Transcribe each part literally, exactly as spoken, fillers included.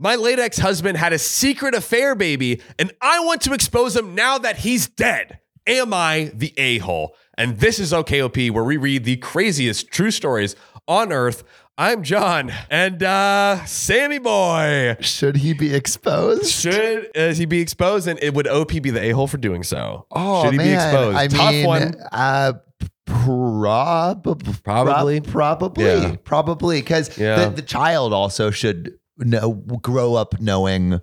My late ex-husband had a secret affair, baby, and I want to expose him now that he's dead. Am I the a-hole? And this is O K O P, where we read the craziest true stories on Earth. I'm John, and uh, Sammy boy. Should he be exposed? Should uh, he be exposed? And it would O P be the a-hole for doing so? Oh, should he man. be exposed? I Top mean, one. Uh, prob- probably, prob- probably, yeah. probably, because yeah. the, the child also should. No, grow up knowing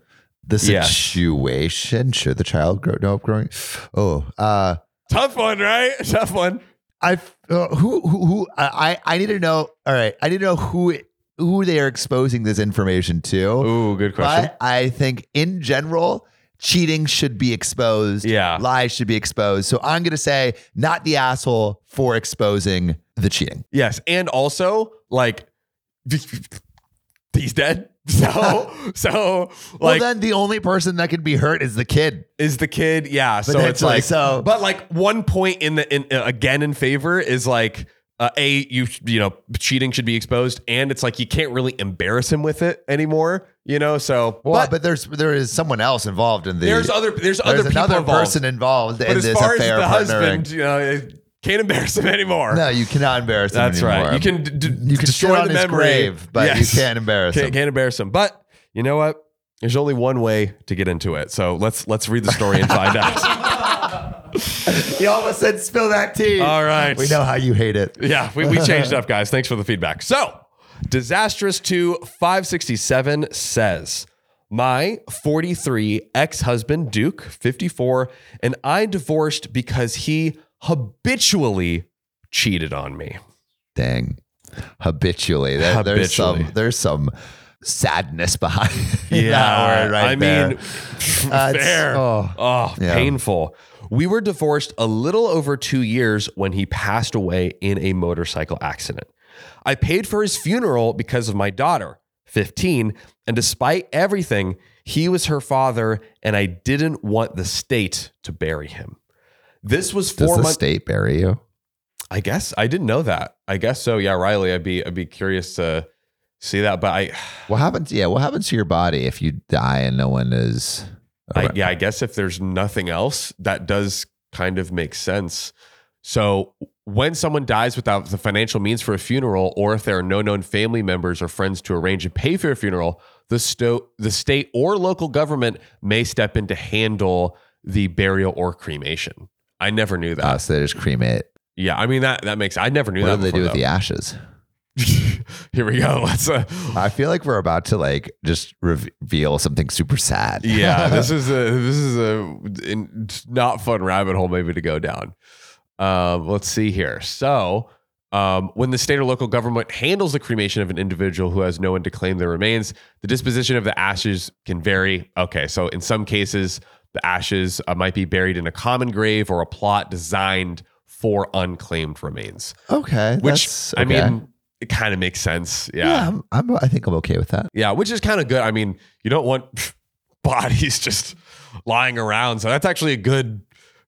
the situation. Yeah. Should the child grow up no, growing? Oh, uh, tough one, right? Tough one. I uh, who who, who I, I need to know. All right, I need to know who who they are exposing this information to. Ooh, good question. But I think in general, cheating should be exposed. Yeah, lies should be exposed. So I'm gonna say not the asshole for exposing the cheating. Yes, and also like. He's dead. So, so like, well, then the only person that could be hurt is the kid. Is the kid? Yeah. But so it's like, so. But like one point in the in uh, again in favor is like uh, a you you know cheating should be exposed, and it's like you can't really embarrass him with it anymore. You know, so well, but, but there's there is someone else involved in the. There's other there's, there's other people another involved. person involved but in this affair. As far as the husband, you know. It, Can't embarrass him anymore. No, you cannot embarrass him That's anymore. That's right. You can, d- you can destroy the memory, grave, but yes. you can't embarrass can't, him. Can't embarrass him. But you know what? There's only one way to get into it. So let's let's read the story and find out. You almost said spill that tea. All right. We know how you hate it. Yeah, we, we changed up, guys. Thanks for the feedback. So, Disastrous twenty-five sixty-seven says, my forty-three ex-husband, Duke, fifty-four, and I divorced because he habitually cheated on me. Dang. Habitually. There, habitually. There's some, there's some sadness behind yeah, that word right I there. mean, uh, fair. Oh, oh yeah. Painful. We were divorced a little over two years when he passed away in a motorcycle accident. I paid for his funeral because of my daughter, fifteen, and despite everything, he was her father and I didn't want the state to bury him. This was four months. Does the state bury you? I guess I didn't know that. I guess so. Yeah, Riley, I'd be I'd be curious to see that. But I, what happens? Yeah, what happens to your body if you die and no one is? I, yeah, I guess if there's nothing else, that does kind of make sense. So when someone dies without the financial means for a funeral, or if there are no known family members or friends to arrange and pay for a funeral, the sto- the state or local government may step in to handle the burial or cremation. I never knew that. Uh, so they just cremate. Yeah, I mean that that makes. I never knew what that. What do they do with though. the ashes? Here we go. Let's. Uh, I feel like we're about to like just reveal something super sad. Yeah, this is a this is a in, not fun rabbit hole maybe to go down. Um, let's see here. So, um, when the state or local government handles the cremation of an individual who has no one to claim their remains, the disposition of the ashes can vary. Okay, so in some cases. The ashes uh, might be buried in a common grave or a plot designed for unclaimed remains. Okay. Which, that's, I okay. mean, it kind of makes sense. Yeah. yeah I'm, I'm, I think I'm okay with that. Yeah, which is kind of good. I mean, you don't want bodies just lying around. So that's actually a good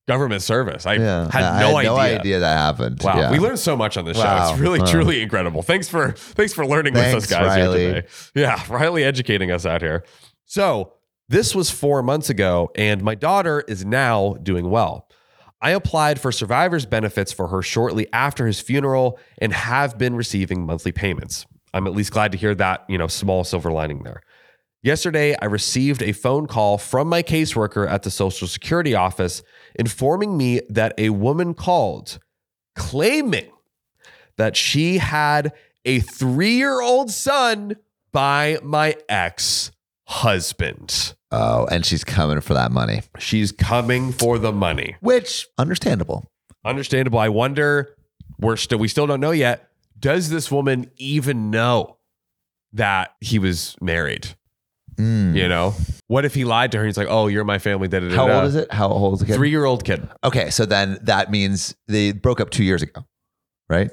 government service. I yeah. had no I had idea. no idea that happened. Wow. Yeah. We learned so much on this wow. show. It's really, wow. truly incredible. Thanks for thanks for learning thanks, with us guys Riley. here today. Yeah, Riley educating us out here. So, this was four months ago, and my daughter is now doing well. I applied for survivor's benefits for her shortly after his funeral and have been receiving monthly payments. I'm at least glad to hear that, you know, small silver lining there. Yesterday, I received a phone call from my caseworker at the Social Security office informing me that a woman called claiming that she had a three-year-old son by my ex-husband. Oh, and she's coming for that money. She's coming for the money. Which, understandable. Understandable. I wonder, we're still, we still don't know yet. Does this woman even know that he was married? Mm. You know? What if he lied to her? He's like, oh, you're my family. Da, da, da, How old da. is it? How old is the kid? Three-year-old kid. Okay, so then that means they broke up two years ago, right?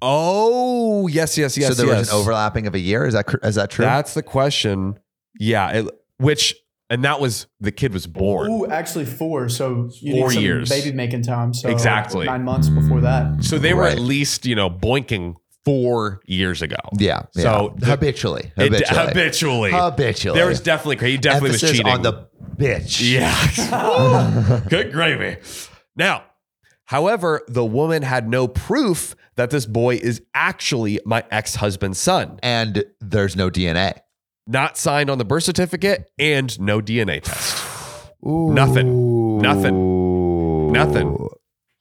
Oh, yes, yes, yes, So there yes. was an overlapping of a year? Is that is that true? That's the question. Yeah, it, which... And that was, the kid was born. Ooh, actually four. So you four need some years. baby making time. So exactly. Nine months before that. So they were right. at least, you know, boinking four years ago. Yeah. yeah. So habitually, habitually, it, habitually, habitually, there was definitely, he definitely Emphasis was cheating on the bitch. Yeah. Good gravy. Now, however, the woman had no proof that this boy is actually my ex-husband's son. And there's no D N A. Not signed on the birth certificate and no D N A test. Ooh. Nothing. Nothing. Nothing.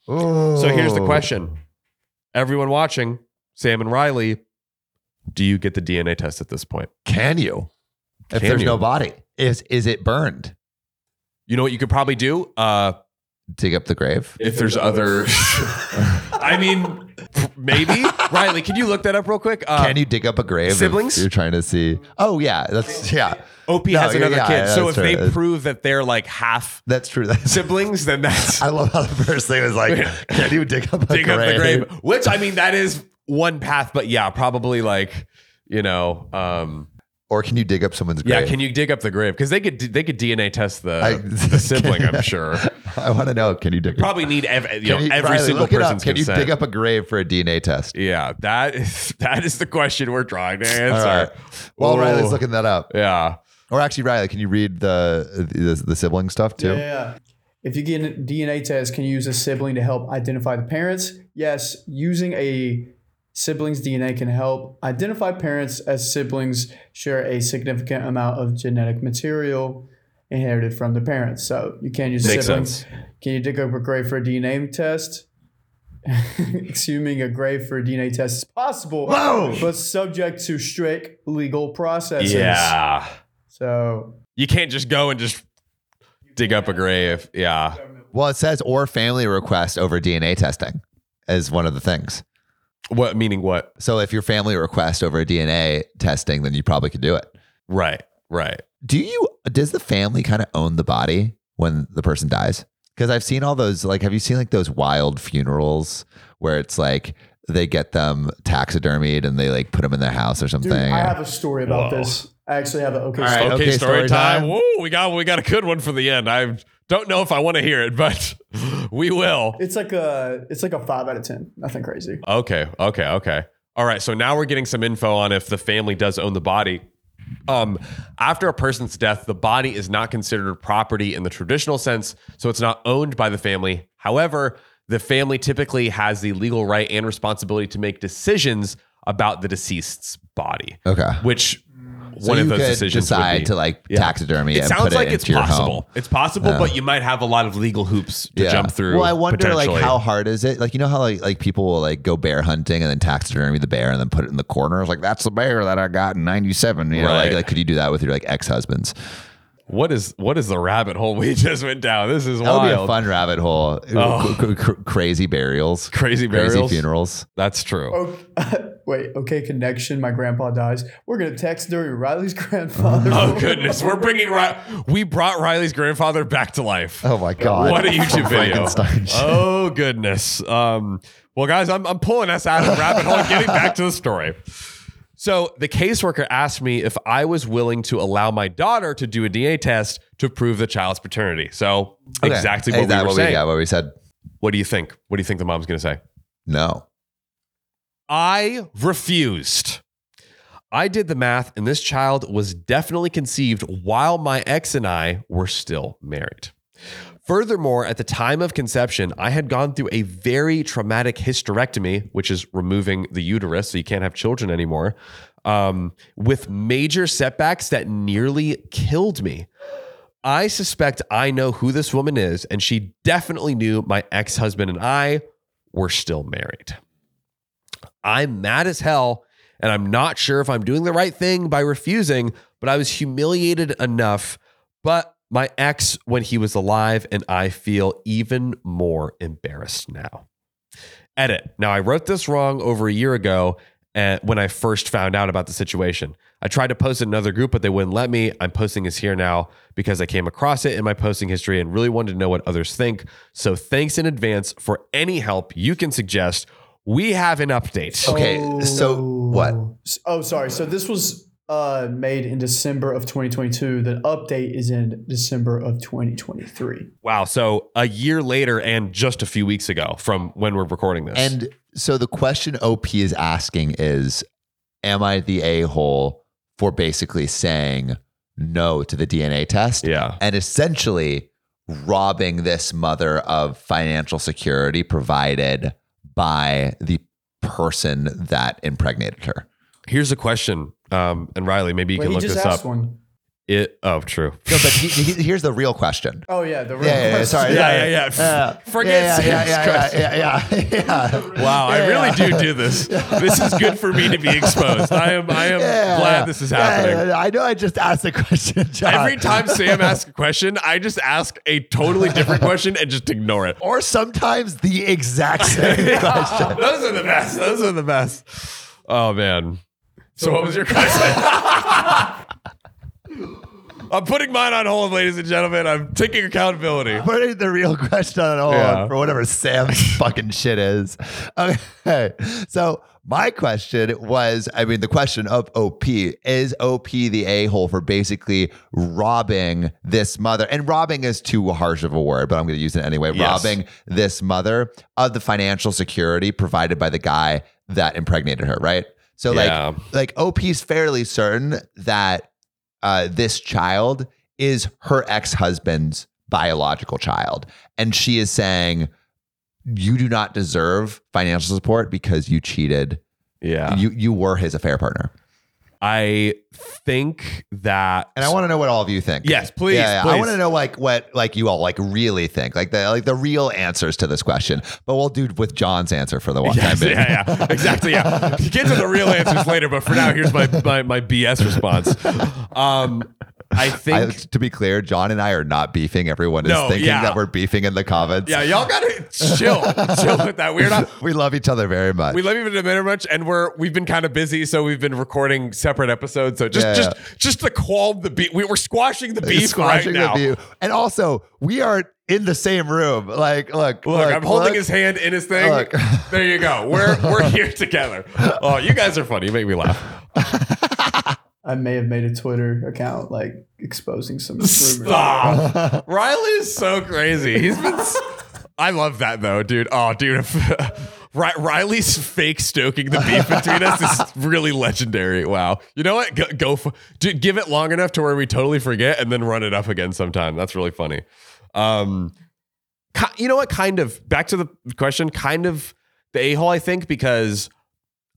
Ooh. So here's the question. Everyone watching, Sam and Riley, do you get the D N A test at this point? Can you? Can if there's you? no body. Is is it burned? You know what you could probably do? Uh, Dig up the grave. If, if there's, there's other... I mean... Maybe. Riley, can you look that up real quick? Uh, can you dig up a grave? Siblings? You're trying to see. Oh, yeah. That's yeah. O P no, has another yeah, kid. Yeah, so if true. they that's prove that they're like half that's true. That's siblings, then that's... I love how the first thing was like, can you dig up a dig grave? Dig up the grave. Which, I mean, that is one path, but yeah, probably like, you know... Um, or can you dig up someone's grave? Yeah, can you dig up the grave? Because they could they could D N A test the, I, the sibling, I'm sure. I want to know, can you dig up? Probably need ev- you know, you, every Riley, single person's can consent. Can you dig up a grave for a D N A test? Yeah, that is, that is the question we're trying to answer. All right. Well, Ooh. Riley's looking that up. Yeah. Or actually, Riley, can you read the, the, the sibling stuff too? Yeah. If you get a D N A test, can you use a sibling to help identify the parents? Yes, using a... siblings' D N A can help identify parents as siblings share a significant amount of genetic material inherited from the parents. So you can use Makes siblings. Sense. Can you dig up a grave for a D N A test? Assuming a grave for a D N A test is possible, Whoa! but subject to strict legal processes. Yeah. So you can't just go and just dig up a grave. Yeah. Well, it says or family request over D N A testing is one of the things. What meaning what? So if your family requests over a D N A testing, then you probably could do it. Right, right. Do you, does the family kind of own the body when the person dies? Because I've seen all those, like, have you seen like those wild funerals where it's like they get them taxidermied and they like put them in their house or something? Dude, I have a story about Whoa. this. I actually have an okay story. All right, okay, okay story, story time. time. Whoa, we got, we got a good one for the end. I don't know if I want to hear it, but... We will. It's like a it's like a five out of ten. Nothing crazy. Okay. Okay. Okay. All right. So now we're getting some info on if the family does own the body. Um, after a person's death, the body is not considered property in the traditional sense, so it's not owned by the family. However, the family typically has the legal right and responsibility to make decisions about the deceased's body. Okay. Which So one of those decisions decide would be, to like yeah. taxidermy. It and sounds put like it it's possible. It's possible, yeah. but you might have a lot of legal hoops to yeah. jump through. Well, I wonder like how hard is it? Like, you know how like, like people will like go bear hunting and then taxidermy the bear and then put it in the corner. It's like, that's the bear that I got in ninety-seven. You know, right. like, like, could you do that with your like ex-husbands? What is, what is the rabbit hole we just went down? This is That'll wild. That would be a fun rabbit hole. Oh. C- c- c- crazy burials. Crazy burials. Crazy funerals. That's true. Okay. Wait, okay, connection. My grandpa dies. We're going to taxidermy Riley's grandfather. Oh, goodness. We're bringing Riley. We brought Riley's grandfather back to life. Oh, my God. What a YouTube video. Oh, goodness. Um, well, guys, I'm, I'm pulling us out of the rabbit hole and getting back to the story. So the caseworker asked me if I was willing to allow my daughter to do a D N A test to prove the child's paternity. So okay. exactly what exactly we were what saying. We, yeah, what we said. What do you think? What do you think the mom's going to say? No. I refused. I did the math, and this child was definitely conceived while my ex and I were still married. Furthermore, at the time of conception, I had gone through a very traumatic hysterectomy, which is removing the uterus so you can't have children anymore, um, with major setbacks that nearly killed me. I suspect I know who this woman is, and she definitely knew my ex-husband and I were still married. I'm mad as hell, and I'm not sure if I'm doing the right thing by refusing, but I was humiliated enough. But my ex, when he was alive, and I feel even more embarrassed now. Edit. Now, I wrote this wrong over a year ago uh, when I first found out about the situation. I tried to post it in another group, but they wouldn't let me. I'm posting this here now because I came across it in my posting history and really wanted to know what others think. So thanks in advance for any help you can suggest. We have an update. Okay, oh. so what? Oh, sorry. So this was... Uh, made in December of twenty twenty-two. The update is in December of twenty twenty-three. Wow. So a year later and just a few weeks ago from when we're recording this. And So the question O P is asking is, am I the a-hole for basically saying no to the D N A test? Yeah. And essentially robbing this mother of financial security provided by the person that impregnated her. Here's a question. Um, and Riley, maybe you Wait, can look this up. One. It oh true. No, but he, he, here's the real question. Oh yeah, the real yeah, yeah, question. Sorry, yeah, yeah, yeah. Uh, Forget yeah, yeah, yeah, yeah, yeah, yeah, yeah. Wow, yeah, I really yeah. do do this. This is good for me to be exposed. I am, I am yeah, glad this is happening. Yeah, yeah, I know. I just asked a question, John. Every time Sam asks a question, I just ask a totally different question and just ignore it. Or sometimes the exact same yeah. question. Those are the best. Those are the best. Oh man. So what was your question? I'm putting mine on hold, ladies and gentlemen. I'm taking accountability. Putting the real question on hold yeah. for whatever Sam's fucking shit is. Okay. So my question was, I mean, the question of O P, is O P the a-hole for basically robbing this mother? And robbing is too harsh of a word, but I'm going to use it anyway. Yes. Robbing this mother of the financial security provided by the guy that impregnated her, right? So yeah. like, like O P's fairly certain that Uh, this child is her ex-husband's biological child. And she is saying, you do not deserve financial support because you cheated. Yeah. You you were his affair partner. I think that... And I want to know what all of you think. Yes, please. Yeah, yeah. please. I want to know like what like you all like really think. Like the like the real answers to this question. But we'll do with John's answer for the one yes, time. Yeah, yeah. Exactly, yeah. Get to the real answers later, but for now, here's my my, my B S response. Um, I think... I, to be clear, John and I are not beefing. Everyone is no, thinking yeah. that we're beefing in the comments. Yeah, y'all got to chill. Chill with that. We're not... We love each other very much. We love each other very much, and we're, we've been kind of busy, so we've been recording separate episodes, so just yeah, just yeah. just to calm the beef. We were squashing the beef squashing right now. The beef. And also, we are in the same room. Like, look, look, look I'm holding look, his hand in his thing. Look. There you go. We're we're here together. Oh, you guys are funny. You make me laugh. I may have made a Twitter account like exposing some rumors. Stop. Riley is so crazy. He's been. S- I love that though, dude. Oh, dude. If- R- Riley's fake stoking the beef between us is really legendary. Wow. You know what? Go, go for, dude, give it long enough to where we totally forget and then run it up again sometime. That's really funny. Um, you know what? Kind of back to the question, kind of the a-hole, I think, because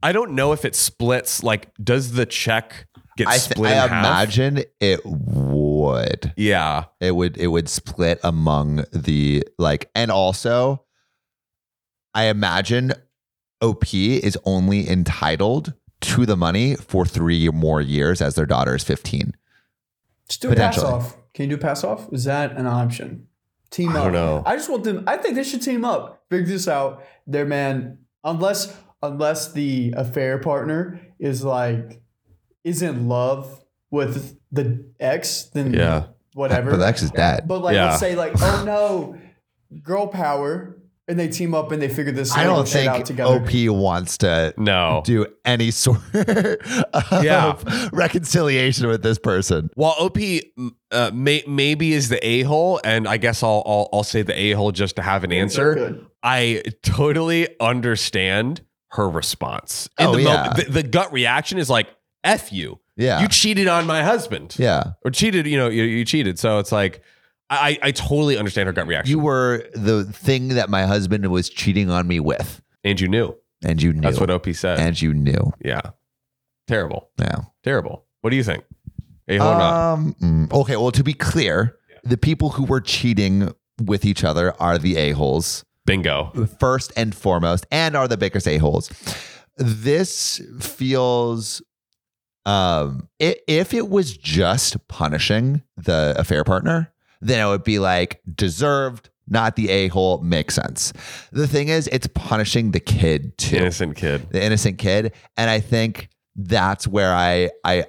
I don't know if it splits. Like, does the check get I th- split? I in imagine half? It would. Yeah, it would. It would split among the like, and also. I imagine O P is only entitled to the money for three more years as their daughter is fifteen. Just do a pass off. Can you do pass off? Is that an option? Team up. I don't know. I just want them. I think they should team up. Figure this out. Their man, unless unless the affair partner is like is in love with the ex, then yeah. whatever. But the ex is dead. But like yeah. let's say like, oh no, girl power. And they team up and they figure this I don't think out together. O P wants to no. do any sort of yeah. reconciliation with this person. While O P uh, may, maybe is the a-hole, and I guess I'll, I'll I'll say the a-hole just to have an answer. I totally understand her response. In oh, the, yeah. moment, the, the gut reaction is like, F you. Yeah. You cheated on my husband. Yeah. Or cheated, you know, you, you cheated. So it's like, I, I totally understand her gut reaction. You were the thing that my husband was cheating on me with. And you knew. And you knew. That's what O P said. And you knew. Yeah. Terrible. Yeah. Terrible. What do you think? A-hole um, or not? Okay. Well, to be clear, yeah. the people who were cheating with each other are the a-holes. Bingo. First and foremost, and are the biggest a-holes. This feels... Um, it, if it was just punishing the affair partner... then it would be like deserved, not the a-hole, makes sense. The thing is, it's punishing the kid too. Innocent kid. The innocent kid. And I think that's where I I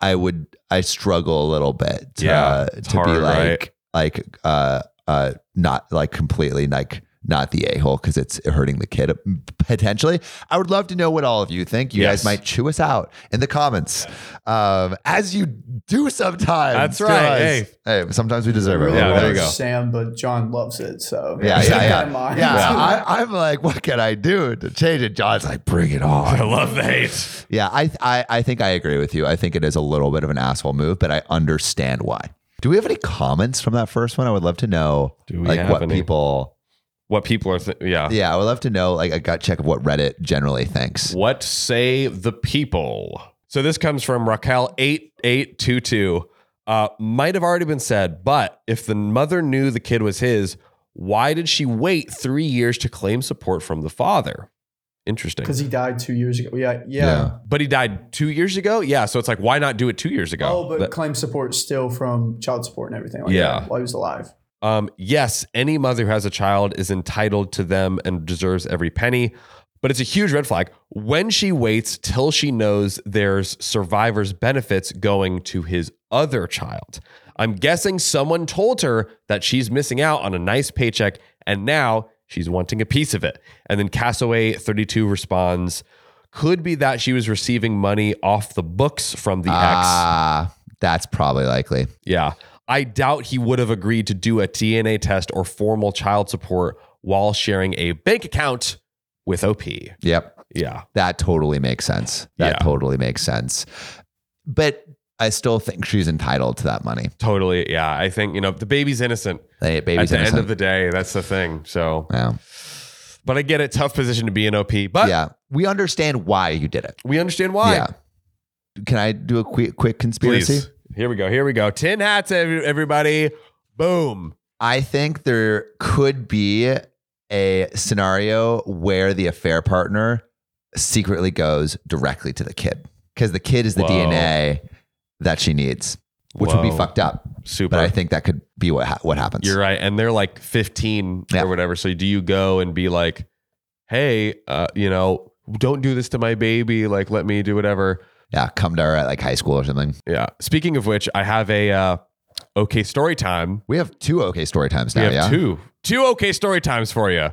I would I struggle a little bit to, yeah, to hard, be like right? like uh uh not like completely like not the a-hole because it's hurting the kid potentially. I would love to know what all of you think. You yes. guys might chew us out in the comments, yeah. um, as you do sometimes. That's right. Hey. hey, sometimes we deserve it. Yeah, well, there you go. Sam, but John loves it. So yeah, yeah, yeah. yeah. yeah. yeah. I, I'm like, what can I do to change it? John's like, bring it on. I love the hate. Yeah, I, I, I think I agree with you. I think it is a little bit of an asshole move, but I understand why. Do we have any comments from that first one? I would love to know, like, what any? people. What people are, th- yeah. Yeah, I would love to know, like, a gut check of what Reddit generally thinks. What say the people? So this comes from Raquel eight eight two two. Uh, might have already been said, but if the mother knew the kid was his, why did she wait three years to claim support from the father? Interesting. Because he died two years ago. Yeah, yeah. Yeah. But he died two years ago? Yeah, so it's like, why not do it two years ago? Oh, but that- claim support still from child support and everything like yeah. that while he was alive. Um, yes, any mother who has a child is entitled to them and deserves every penny, but it's a huge red flag when she waits till she knows there's survivor's benefits going to his other child. I'm guessing someone told her that she's missing out on a nice paycheck and now she's wanting a piece of it. And then Casaway thirty-two responds, could be that she was receiving money off the books from the uh, ex. That's probably likely. Yeah. I doubt he would have agreed to do a D N A test or formal child support while sharing a bank account with O P. Yep. Yeah. That totally makes sense. That yeah. totally makes sense. But I still think she's entitled to that money. Totally. Yeah. I think, you know, the baby's innocent. The baby's At the innocent. end of the day, that's the thing. So, yeah. But I get it. Tough position to be in O P. But yeah, we understand why you did it. We understand why. Yeah. Can I do a quick, quick conspiracy? Please. Here we go. Here we go. Tin hats, everybody. Boom. I think there could be a scenario where the affair partner secretly goes directly to the kid because the kid is the Whoa. D N A that she needs, which Whoa. would be fucked up. Super. But I think that could be what ha- what happens. You're right. And they're like fifteen yeah. or whatever. So do you go and be like, hey, uh, you know, don't do this to my baby. Like, let me do whatever. Yeah, come to her at like high school or something. Yeah. Speaking of which, I have a uh, okay story time. We have two okay story times now. We have yeah, two, two okay story times for you.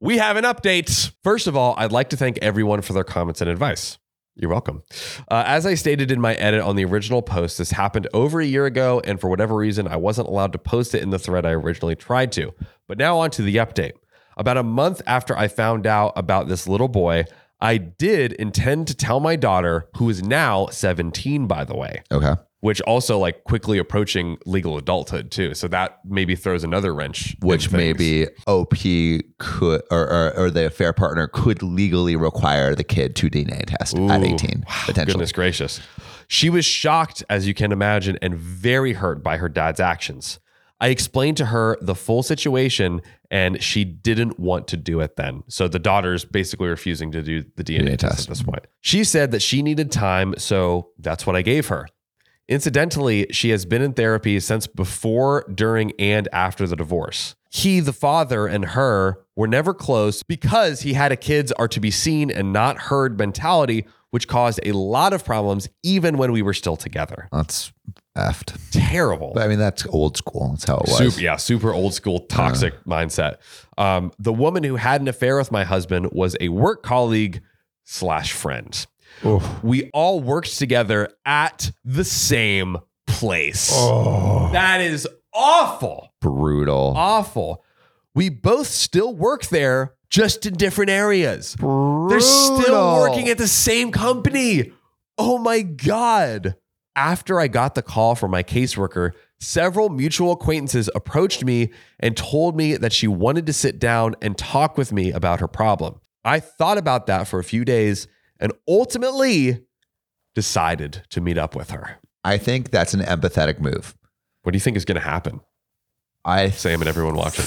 We have an update. First of all, I'd like to thank everyone for their comments and advice. You're welcome. Uh, as I stated in my edit on the original post, this happened over a year ago, and for whatever reason, I wasn't allowed to post it in the thread I originally tried to. But now on to the update. About a month after I found out about this little boy, I did intend to tell my daughter, who is now seventeen, by the way. Okay. Which also like quickly approaching legal adulthood too. So that maybe throws another wrench. Which maybe O P could, or, or, or the affair partner could legally require the kid to D N A test Ooh, at eighteen, wow, potentially. Goodness gracious. She was shocked, as you can imagine, and very hurt by her dad's actions. I explained to her the full situation and she didn't want to do it then. So the daughter's basically refusing to do the D N A, D N A test at this point. She said that she needed time, so that's what I gave her. Incidentally, she has been in therapy since before, during, and after the divorce. He, the father, and her were never close because he had a kids are to be seen and not heard mentality, which caused a lot of problems even when we were still together. That's effed. Terrible. But I mean, that's old school. That's how it was. Super, yeah, super old school, toxic yeah. mindset. Um, the woman who had an affair with my husband was a work colleague slash friend. Oof. We all worked together at the same place. Oh. That is awful. Brutal. Awful. We both still work there, just in different areas. Brutal. They're still working at the same company. Oh my God. After I got the call from my caseworker, several mutual acquaintances approached me and told me that she wanted to sit down and talk with me about her problem. I thought about that for a few days and ultimately decided to meet up with her. I think that's an empathetic move. What do you think is going to happen? I Sam and everyone watching.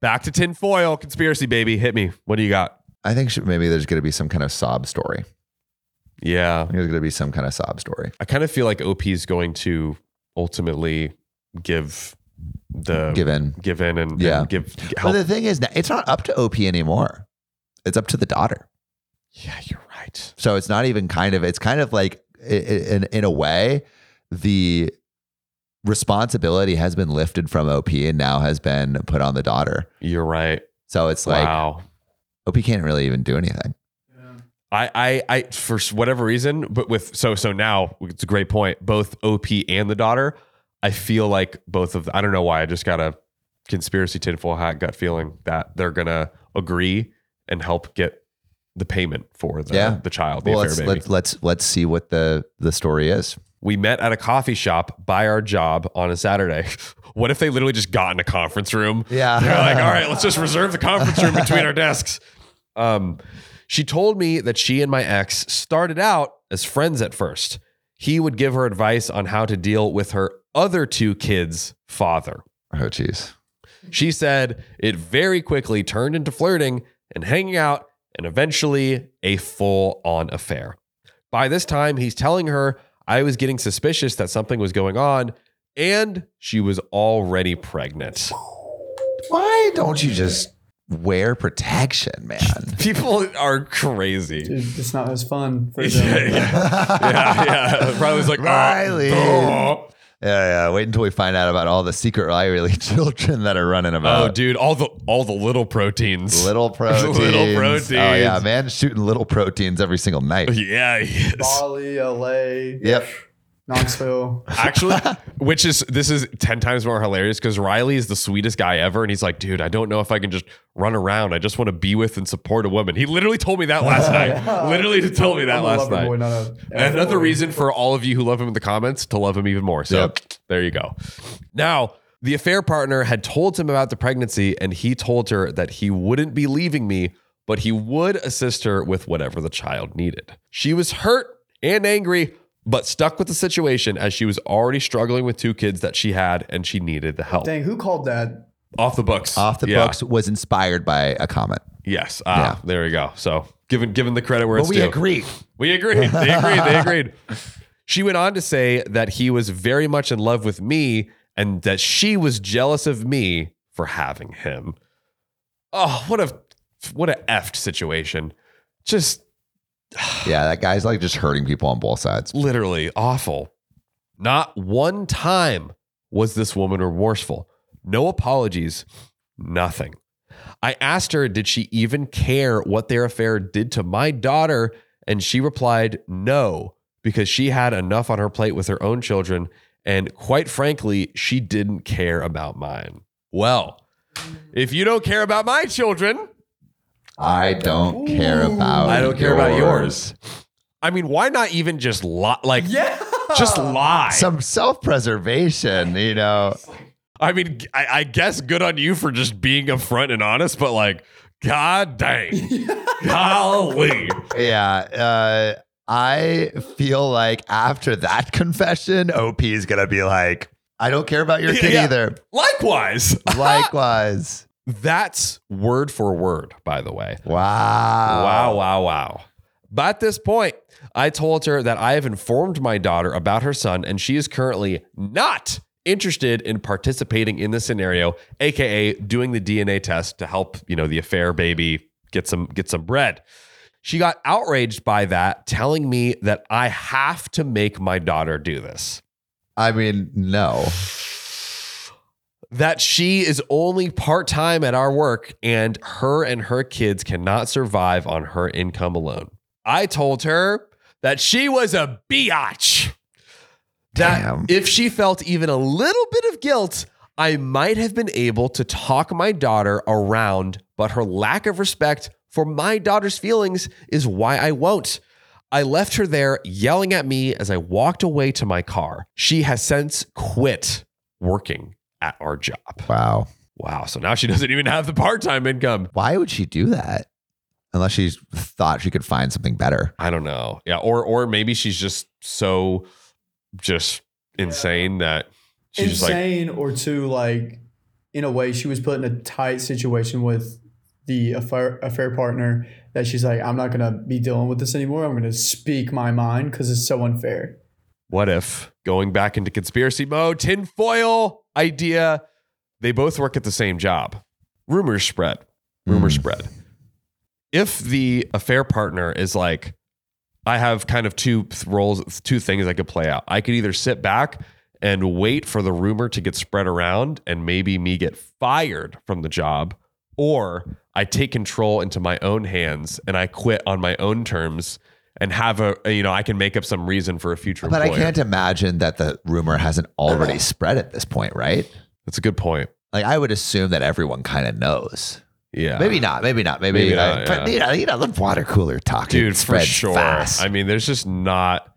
Back to tinfoil conspiracy, baby. Hit me. What do you got? I think maybe there's going to be some kind of sob story. Yeah. I think there's going to be some kind of sob story. I kind of feel like O P is going to ultimately give the... Give in. Give in and, yeah. and give help. But the thing is, it's not up to O P anymore. It's up to the daughter. Yeah, you're right. So it's not even kind of... It's kind of like, in, in a way, the responsibility has been lifted from O P and now has been put on the daughter. You're right. So it's like, wow. O P can't really even do anything. Yeah. I, I, I, for whatever reason, but with, so, so now it's a great point. Both O P and the daughter, I feel like both of, I don't know why, I just got a conspiracy tinfoil hat gut feeling that they're going to agree and help get the payment for the, yeah. the child. The well, let's, baby. Let's, let's, let's see what the, the story is. We met at a coffee shop by our job on a Saturday. What if they literally just got in a conference room? Yeah. They're like, all right, let's just reserve the conference room between our desks. Um, she told me that she and my ex started out as friends at first. He would give her advice on how to deal with her other two kids' father. Oh, geez. She said it very quickly turned into flirting and hanging out and eventually a full-on affair. By this time, he's telling her, I was getting suspicious that something was going on, and she was already pregnant. Why don't you just wear protection, man? People are crazy. Dude, it's not as fun for them. yeah, yeah, yeah, yeah. Probably was like, Riley. Oh. Yeah, yeah. Wait until we find out about all the secret Riley children that are running about. Oh, dude, all the all the little proteins, little proteins, little proteins. Oh yeah, man, shooting little proteins every single night. Yeah, yes. Bali, L A, yep, Knoxville. Actually, which is this is ten times more hilarious because Riley is the sweetest guy ever, and he's like, dude, I don't know if I can just run around. I just want to be with and support a woman. He literally told me that last night. Literally to tell me that last night. Boy, a, Another boy. reason for all of you who love him in the comments to love him even more. So yep. There you go. Now, the affair partner had told him about the pregnancy, and he told her that he wouldn't be leaving me, but he would assist her with whatever the child needed. She was hurt and angry, but stuck with the situation as she was already struggling with two kids that she had and she needed the help. Dang, who called that? Off the Books. Off the yeah. Books was inspired by a comment. Yes. Ah, yeah. There we go. So given given the credit where but it's we due. We agreed. We agreed. They agreed. They agreed. She went on to say that he was very much in love with me and that she was jealous of me for having him. Oh, what a what a effed situation. Just... Yeah, that guy's like just hurting people on both sides. Literally awful. Not one time was this woman remorseful. No apologies, nothing. I asked her, did she even care what their affair did to my daughter? And she replied, no, because she had enough on her plate with her own children. And quite frankly, she didn't care about mine. Well, if you don't care about my children... I don't Ooh. care about I don't care yours. about yours. I mean, why not even just lie? Like, yeah. just lie. Some self-preservation, you know. I mean, I, I guess good on you for just being upfront and honest, but like, god dang. Golly. Yeah. Uh, I feel like after that confession, O P is going to be like, I don't care about your kid yeah. either. Likewise. Likewise. That's word for word, by the way. Wow. Wow, wow, wow. But at this point, I told her that I have informed my daughter about her son, and she is currently not interested in participating in this scenario, A K A doing the D N A test to help, you know, the affair baby get some get some bread. She got outraged by that, telling me that I have to make my daughter do this. I mean, no. That she is only part-time at our work and her and her kids cannot survive on her income alone. I told her that she was a biatch. That Damn. If she felt even a little bit of guilt, I might have been able to talk my daughter around, but her lack of respect for my daughter's feelings is why I won't. I left her there yelling at me as I walked away to my car. She has since quit working at our job. Wow. Wow. So now she doesn't even have the part-time income. Why would she do that? Unless she thought she could find something better. I don't know. Yeah. Or, or maybe she's just so just insane that she's insane just like, or too, like in a way she was put in a tight situation with the affair, affair partner that she's like, I'm not going to be dealing with this anymore. I'm going to speak my mind because it's so unfair. What if, going back into conspiracy mode, tinfoil idea, they both work at the same job. Rumors spread. Rumors mm. spread. If the affair partner is like, I have kind of two roles, two things I could play out. I could either sit back and wait for the rumor to get spread around and maybe me get fired from the job, or I take control into my own hands and I quit on my own terms and have a, you know, I can make up some reason for a future but employer. I can't imagine that the rumor hasn't already spread at this point, right? That's a good point. Like, I would assume that everyone kind of knows. Yeah. Maybe not. Maybe not. Maybe, maybe not. Like, yeah. But, you know, you know, the water cooler talk, dude, spreads for sure. Fast. I mean, there's just not,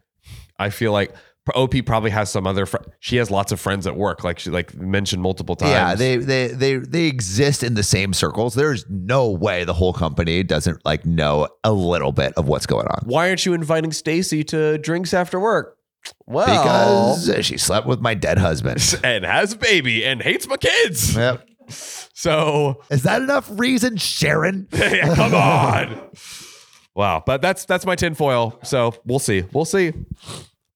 I feel like O P probably has some other, fr- she has lots of friends at work. Like she like mentioned multiple times. Yeah. They, they, they, they exist in the same circles. There's no way the whole company doesn't like know a little bit of what's going on. Why aren't you inviting Stacy to drinks after work? Well, because she slept with my dead husband and has a baby and hates my kids. Yep. So is that enough reason, Sharon? Yeah, come on. Wow. But that's, that's my tinfoil. So we'll see. We'll see.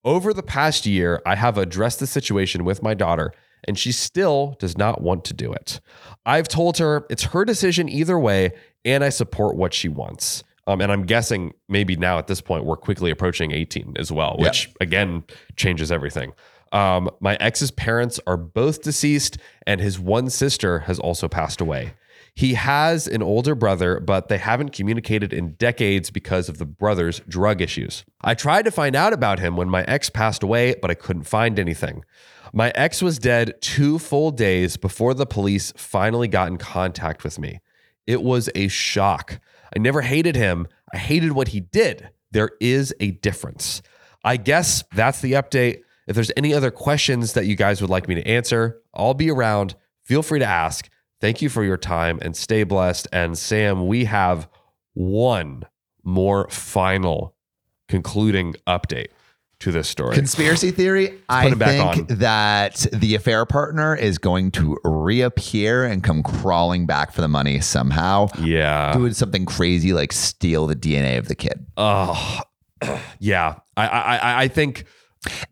Over the past year, I have addressed the situation with my daughter and she still does not want to do it. I've told her it's her decision either way and I support what she wants. Um, and I'm guessing maybe now at this point, we're quickly approaching eighteen as well, which yep. again, changes everything. Um, my ex's parents are both deceased and his one sister has also passed away. He has an older brother, but they haven't communicated in decades because of the brother's drug issues. I tried to find out about him when my ex passed away, but I couldn't find anything. My ex was dead two full days before the police finally got in contact with me. It was a shock. I never hated him. I hated what he did. There is a difference. I guess that's the update. If there's any other questions that you guys would like me to answer, I'll be around. Feel free to ask. Thank you for your time and stay blessed. And Sam, we have one more final concluding update to this story. Conspiracy theory. I think on. that the affair partner is going to reappear and come crawling back for the money somehow. Yeah. Doing something crazy like steal the D N A of the kid. Oh, yeah. I, I, I think.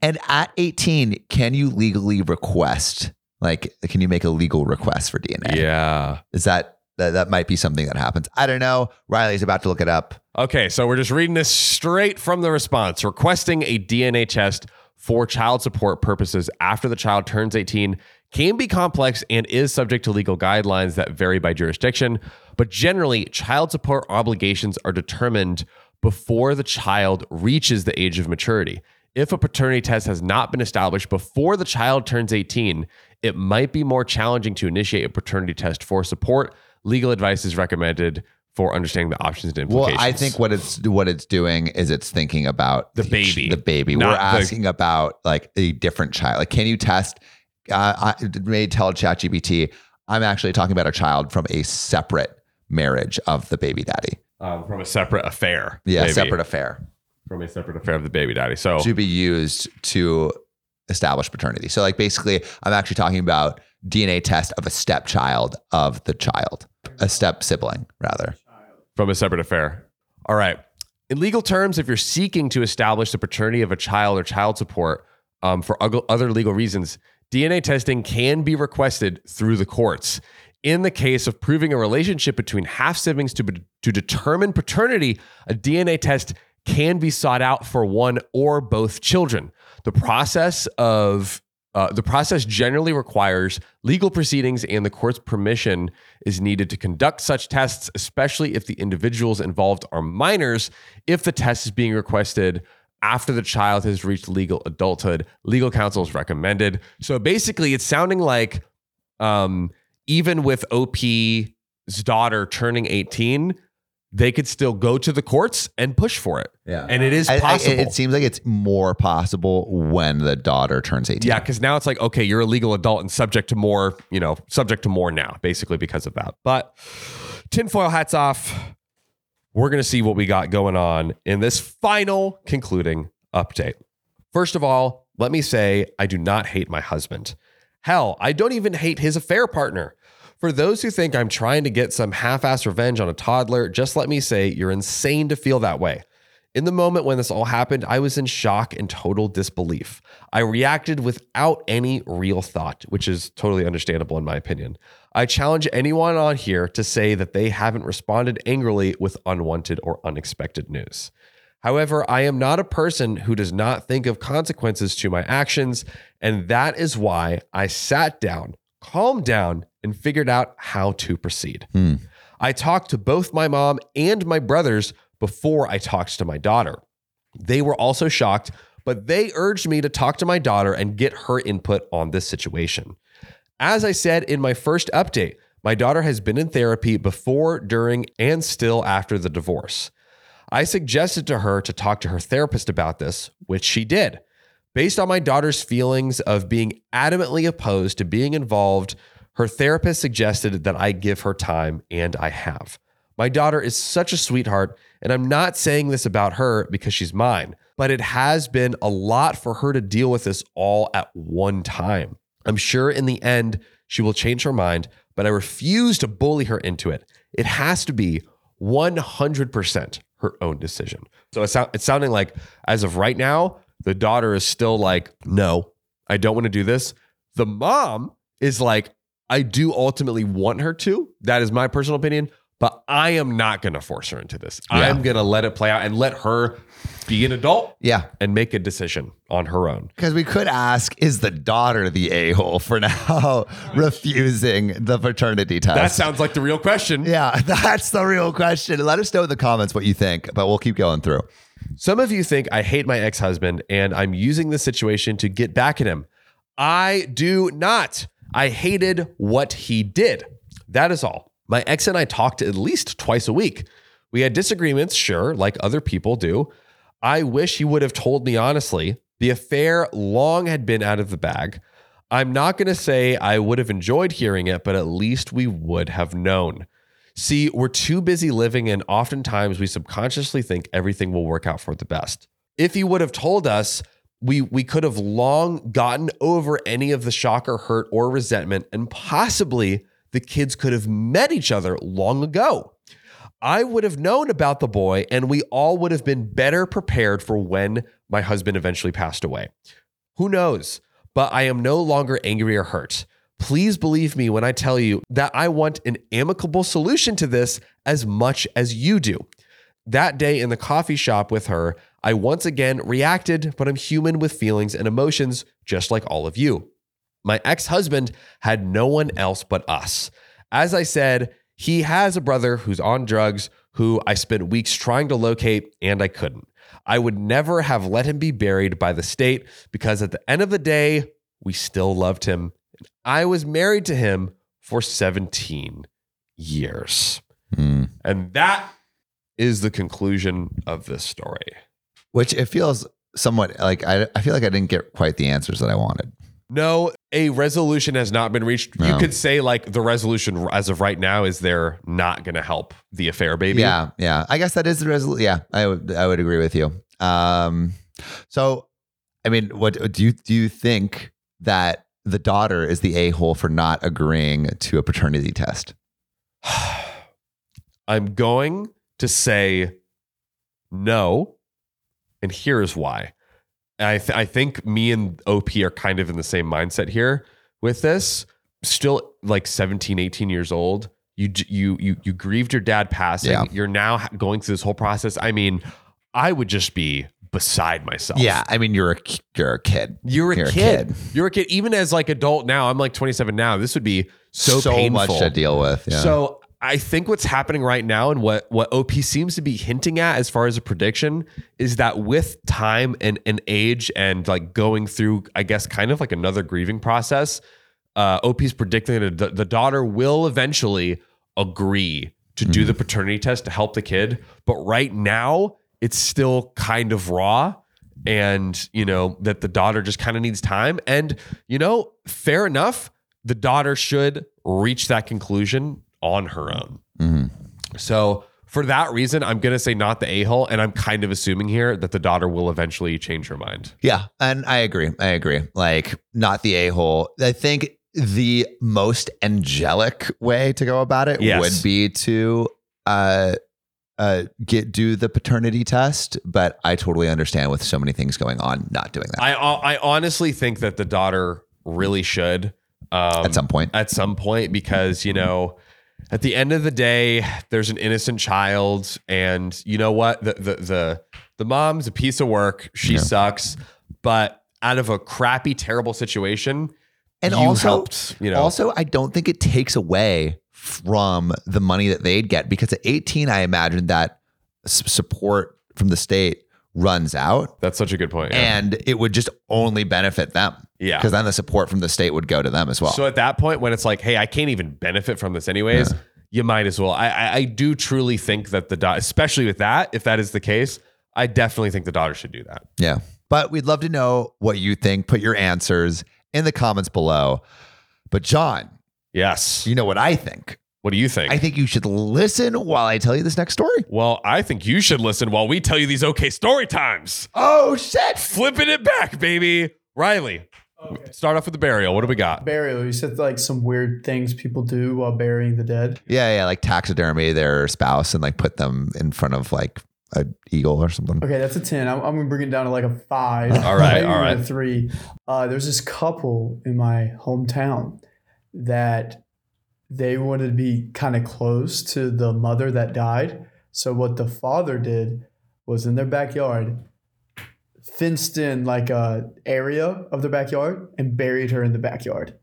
And at eighteen, can you legally request, like, can you make a legal request for D N A? Yeah. Is that, that, that might be something that happens. I don't know. Riley's about to look it up. Okay. So we're just reading this straight from the response. Requesting a D N A test for child support purposes after the child turns eighteen can be complex and is subject to legal guidelines that vary by jurisdiction. But generally, child support obligations are determined before the child reaches the age of maturity. If a paternity test has not been established before the child turns eighteen, it might be more challenging to initiate a paternity test for support. Legal advice is recommended for understanding the options and implications. Well, I think what it's what it's doing is it's thinking about the baby. The baby. We're asking the, about like a different child. Like, can you test? Uh, I may tell ChatGPT. I'm actually talking about a child from a separate marriage of the baby daddy. Um, from a separate affair. Yeah, maybe. separate affair. From a separate affair of the baby daddy. So to be used to establish paternity. So like basically I'm actually talking about D N A test of a stepchild of the child, a step sibling rather. From a separate affair. All right. In legal terms, if you're seeking to establish the paternity of a child or child support um, for other legal reasons, D N A testing can be requested through the courts. In the case of proving a relationship between half siblings to, to determine paternity, a D N A test can be sought out for one or both children. The process of uh, the process generally requires legal proceedings and the court's permission is needed to conduct such tests, especially if the individuals involved are minors. If the test is being requested after the child has reached legal adulthood, legal counsel is recommended. So basically it's sounding like um, even with O P's daughter turning eighteen, they could still go to the courts and push for it. Yeah. And it is possible. I, I, it seems like it's more possible when the daughter turns eighteen. Yeah, because now it's like, okay, you're a legal adult and subject to more, you know, subject to more now, basically because of that. But tinfoil hats off. We're going to see what we got going on in this final concluding update. First of all, let me say I do not hate my husband. Hell, I don't even hate his affair partner. For those who think I'm trying to get some half-ass revenge on a toddler, just let me say you're insane to feel that way. In the moment when this all happened, I was in shock and total disbelief. I reacted without any real thought, which is totally understandable in my opinion. I challenge anyone on here to say that they haven't responded angrily with unwanted or unexpected news. However, I am not a person who does not think of consequences to my actions, and that is why I sat down, calmed down, and figured out how to proceed. Hmm. I talked to both my mom and my brothers before I talked to my daughter. They were also shocked, but they urged me to talk to my daughter and get her input on this situation. As I said in my first update, my daughter has been in therapy before, during, and still after the divorce. I suggested to her to talk to her therapist about this, which she did. Based on my daughter's feelings of being adamantly opposed to being involved, her therapist suggested that I give her time, and I have. My daughter is such a sweetheart, and I'm not saying this about her because she's mine, but it has been a lot for her to deal with this all at one time. I'm sure in the end, she will change her mind, but I refuse to bully her into it. It has to be one hundred percent her own decision. So it's, it's sounding like, as of right now, the daughter is still like, no, I don't want to do this. The mom is like, I do ultimately want her to. That is my personal opinion, but I am not going to force her into this. Yeah. I'm going to let it play out and let her be an adult yeah. and make a decision on her own. Because we could ask, is the daughter the a-hole for now refusing the paternity test? That sounds like the real question. Yeah, that's the real question. Let us know in the comments what you think, but we'll keep going through. Some of you think I hate my ex-husband and I'm using this situation to get back at him. I do not. I hated what he did. That is all. My ex and I talked at least twice a week. We had disagreements, sure, like other people do. I wish he would have told me honestly. The affair long had been out of the bag. I'm not going to say I would have enjoyed hearing it, but at least we would have known. See, we're too busy living, and oftentimes we subconsciously think everything will work out for the best. If he would have told us, we we could have long gotten over any of the shock or hurt or resentment, and possibly the kids could have met each other long ago. I would have known about the boy, and we all would have been better prepared for when my husband eventually passed away. Who knows? But I am no longer angry or hurt. Please believe me when I tell you that I want an amicable solution to this as much as you do. That day in the coffee shop with her, I once again reacted, but I'm human with feelings and emotions, just like all of you. My ex-husband had no one else but us. As I said, he has a brother who's on drugs, who I spent weeks trying to locate, and I couldn't. I would never have let him be buried by the state, because at the end of the day, we still loved him. I was married to him for seventeen years. Mm. And that is the conclusion of this story. Which it feels somewhat like, I, I feel like I didn't get quite the answers that I wanted. No, a resolution has not been reached. No. You could say like the resolution as of right now is they're not going to help the affair, baby. Yeah, yeah. I guess that is the resolution. Yeah, I would I would agree with you. Um, so, I mean, what do you do you think that the daughter is the a-hole for not agreeing to a paternity test? I'm going to say no, and here's why. I, th- I think me and O P are kind of in the same mindset here with this. Still like seventeen, eighteen years old. You you you you grieved your dad passing. Yeah. You're now going through this whole process. I mean, I would just be beside myself. Yeah, I mean, you're a you're a kid. You're a, you're kid. a kid. You're a kid. Even as like adult now, I'm like twenty-seven now. This would be so, so painful. So much to deal with. Yeah. So I think what's happening right now, and what, what O P seems to be hinting at as far as a prediction, is that with time and, and age and like going through, I guess, kind of like another grieving process, uh, O P's predicting that the daughter will eventually agree to do mm. the paternity test to help the kid. But right now, it's still kind of raw, and, you know, that the daughter just kind of needs time. And, you know, fair enough, the daughter should reach that conclusion on her own. Mm-hmm. So for that reason, I'm going to say not the a-hole. And I'm kind of assuming here that the daughter will eventually change her mind. Yeah. And I agree. I agree. Like, not the a-hole. I think the most angelic way to go about it yes. would be to uh, uh, get do the paternity test. But I totally understand with so many things going on, not doing that. I, I honestly think that the daughter really should. Um, at some point. At some point, because, you know, at the end of the day, there's an innocent child, and you know what? The the the, the mom's a piece of work. She yeah. sucks, but out of a crappy, terrible situation, and you also helped, you know. Also, I don't think it takes away from the money that they'd get, because at eighteen, I imagine that support from the state runs out. That's such a good point. Yeah. And it would just only benefit them. Yeah. Because then the support from the state would go to them as well. So at that point, when it's like, hey, I can't even benefit from this anyways, yeah. you might as well. I, I, I do truly think that the, do- especially with that, if that is the case, I definitely think the daughter should do that. Yeah. But we'd love to know what you think. Put your answers in the comments below. But John. Yes. You know what I think. What do you think? I think you should listen while I tell you this next story. Well, I think you should listen while we tell you these okay story times. Oh, shit. Flipping it back, baby. Riley, okay. Start off with the burial. What do we got? Burial. You said like some weird things people do while burying the dead. Yeah, yeah. Like taxidermy their spouse and like put them in front of like an eagle or something. Okay, that's a ten. I'm, I'm going to bring it down to like a five. All right, all right. A three. Uh, there's this couple in my hometown that... they wanted to be kind of close to the mother that died. So what the father did was in their backyard, fenced in like a area of their backyard and buried her in the backyard.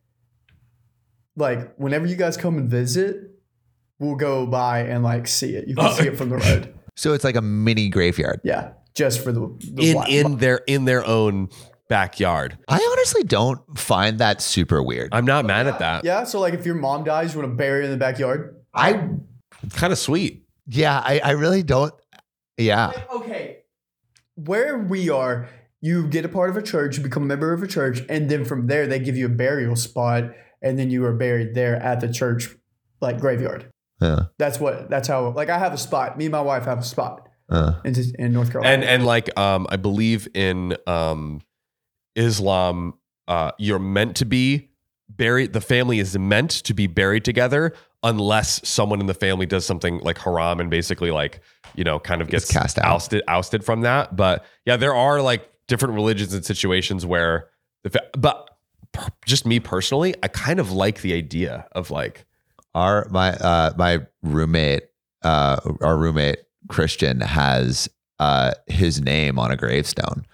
Like whenever you guys come and visit, we'll go by and like see it. You can oh. see it from the road. So it's like a mini graveyard. Yeah. Just for the, the in, in their in their own backyard. I honestly don't find that super weird. I'm not mad at that. Yeah. So like if your mom dies, you want to bury her in the backyard? I kind of sweet. Yeah. I, I really don't. Yeah. Like, okay. Where we are, you get a part of a church, you become a member of a church. And then from there, they give you a burial spot. And then you are buried there at the church, like graveyard. Yeah. That's what, that's how, like I have a spot. Me and my wife have a spot uh. in, in North Carolina. And, and like, um, I believe in, um, Islam, uh, you're meant to be buried. The family is meant to be buried together unless someone in the family does something like haram and basically like, you know, kind of gets it's cast out. ousted, ousted from that. But yeah, there are like different religions and situations where, the fa- but just me personally, I kind of like the idea of like our, my, uh, my roommate, uh, our roommate Christian has, uh, his name on a gravestone.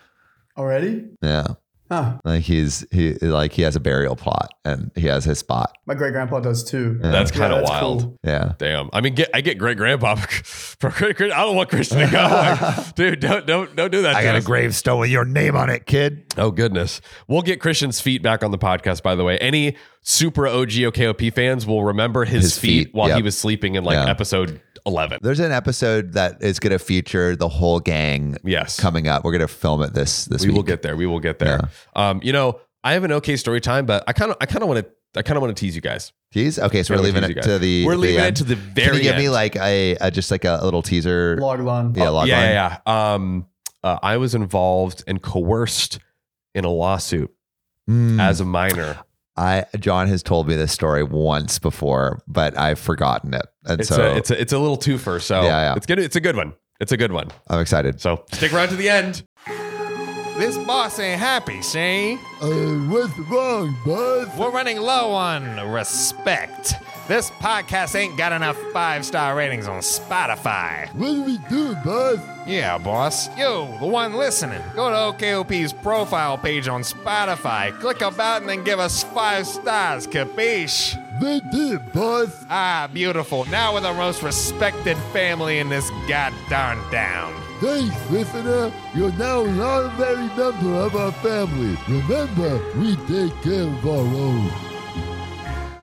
Already? Yeah. Huh. Like he's he like he has a burial plot and he has his spot. My great grandpa does too. Yeah. That's kind of yeah, wild. Cool. Yeah. Damn. I mean, get I get great grandpa for great. I don't want Christian to go. Like, dude, don't don't don't do that. I got us. A gravestone with your name on it, kid. Oh goodness. We'll get Christian's feet back on the podcast. By the way, any super O G O K O P fans will remember his, his feet, feet while yep. he was sleeping in like yeah. episode eleven. There's an episode that is going to feature the whole gang. Yes. Coming up. We're going to film it this this we week. We will get there. We will get there. Yeah. Um, you know, I have an okay story time, but I kind of I kind of want to I kind of want to tease you guys. Tease? Okay, so we're leaving it to the We're leaving it to the very end. Can you give me like a, a just like a little teaser? Log line. Yeah, log line. Yeah, yeah, yeah. Um uh, I was involved and coerced in a lawsuit mm. as a minor. I John has told me this story once before, but I've forgotten it. And it's so a, it's a, it's a little twofer. So yeah, yeah. it's good. It's a good one. It's a good one. I'm excited. So stick around to the end. This boss ain't happy, see? Uh, what's wrong, bud? We're running low on respect. This podcast ain't got enough five-star ratings on Spotify. What do we do, boss? Yeah, boss. Yo, the one listening, go to O K O P's profile page on Spotify, click about, and then give us five stars, capiche? They did, boss. Ah, beautiful. Now we're the most respected family in this goddamn town. Thanks, listener. You're now an honorary member of our family. Remember, we take care of our own.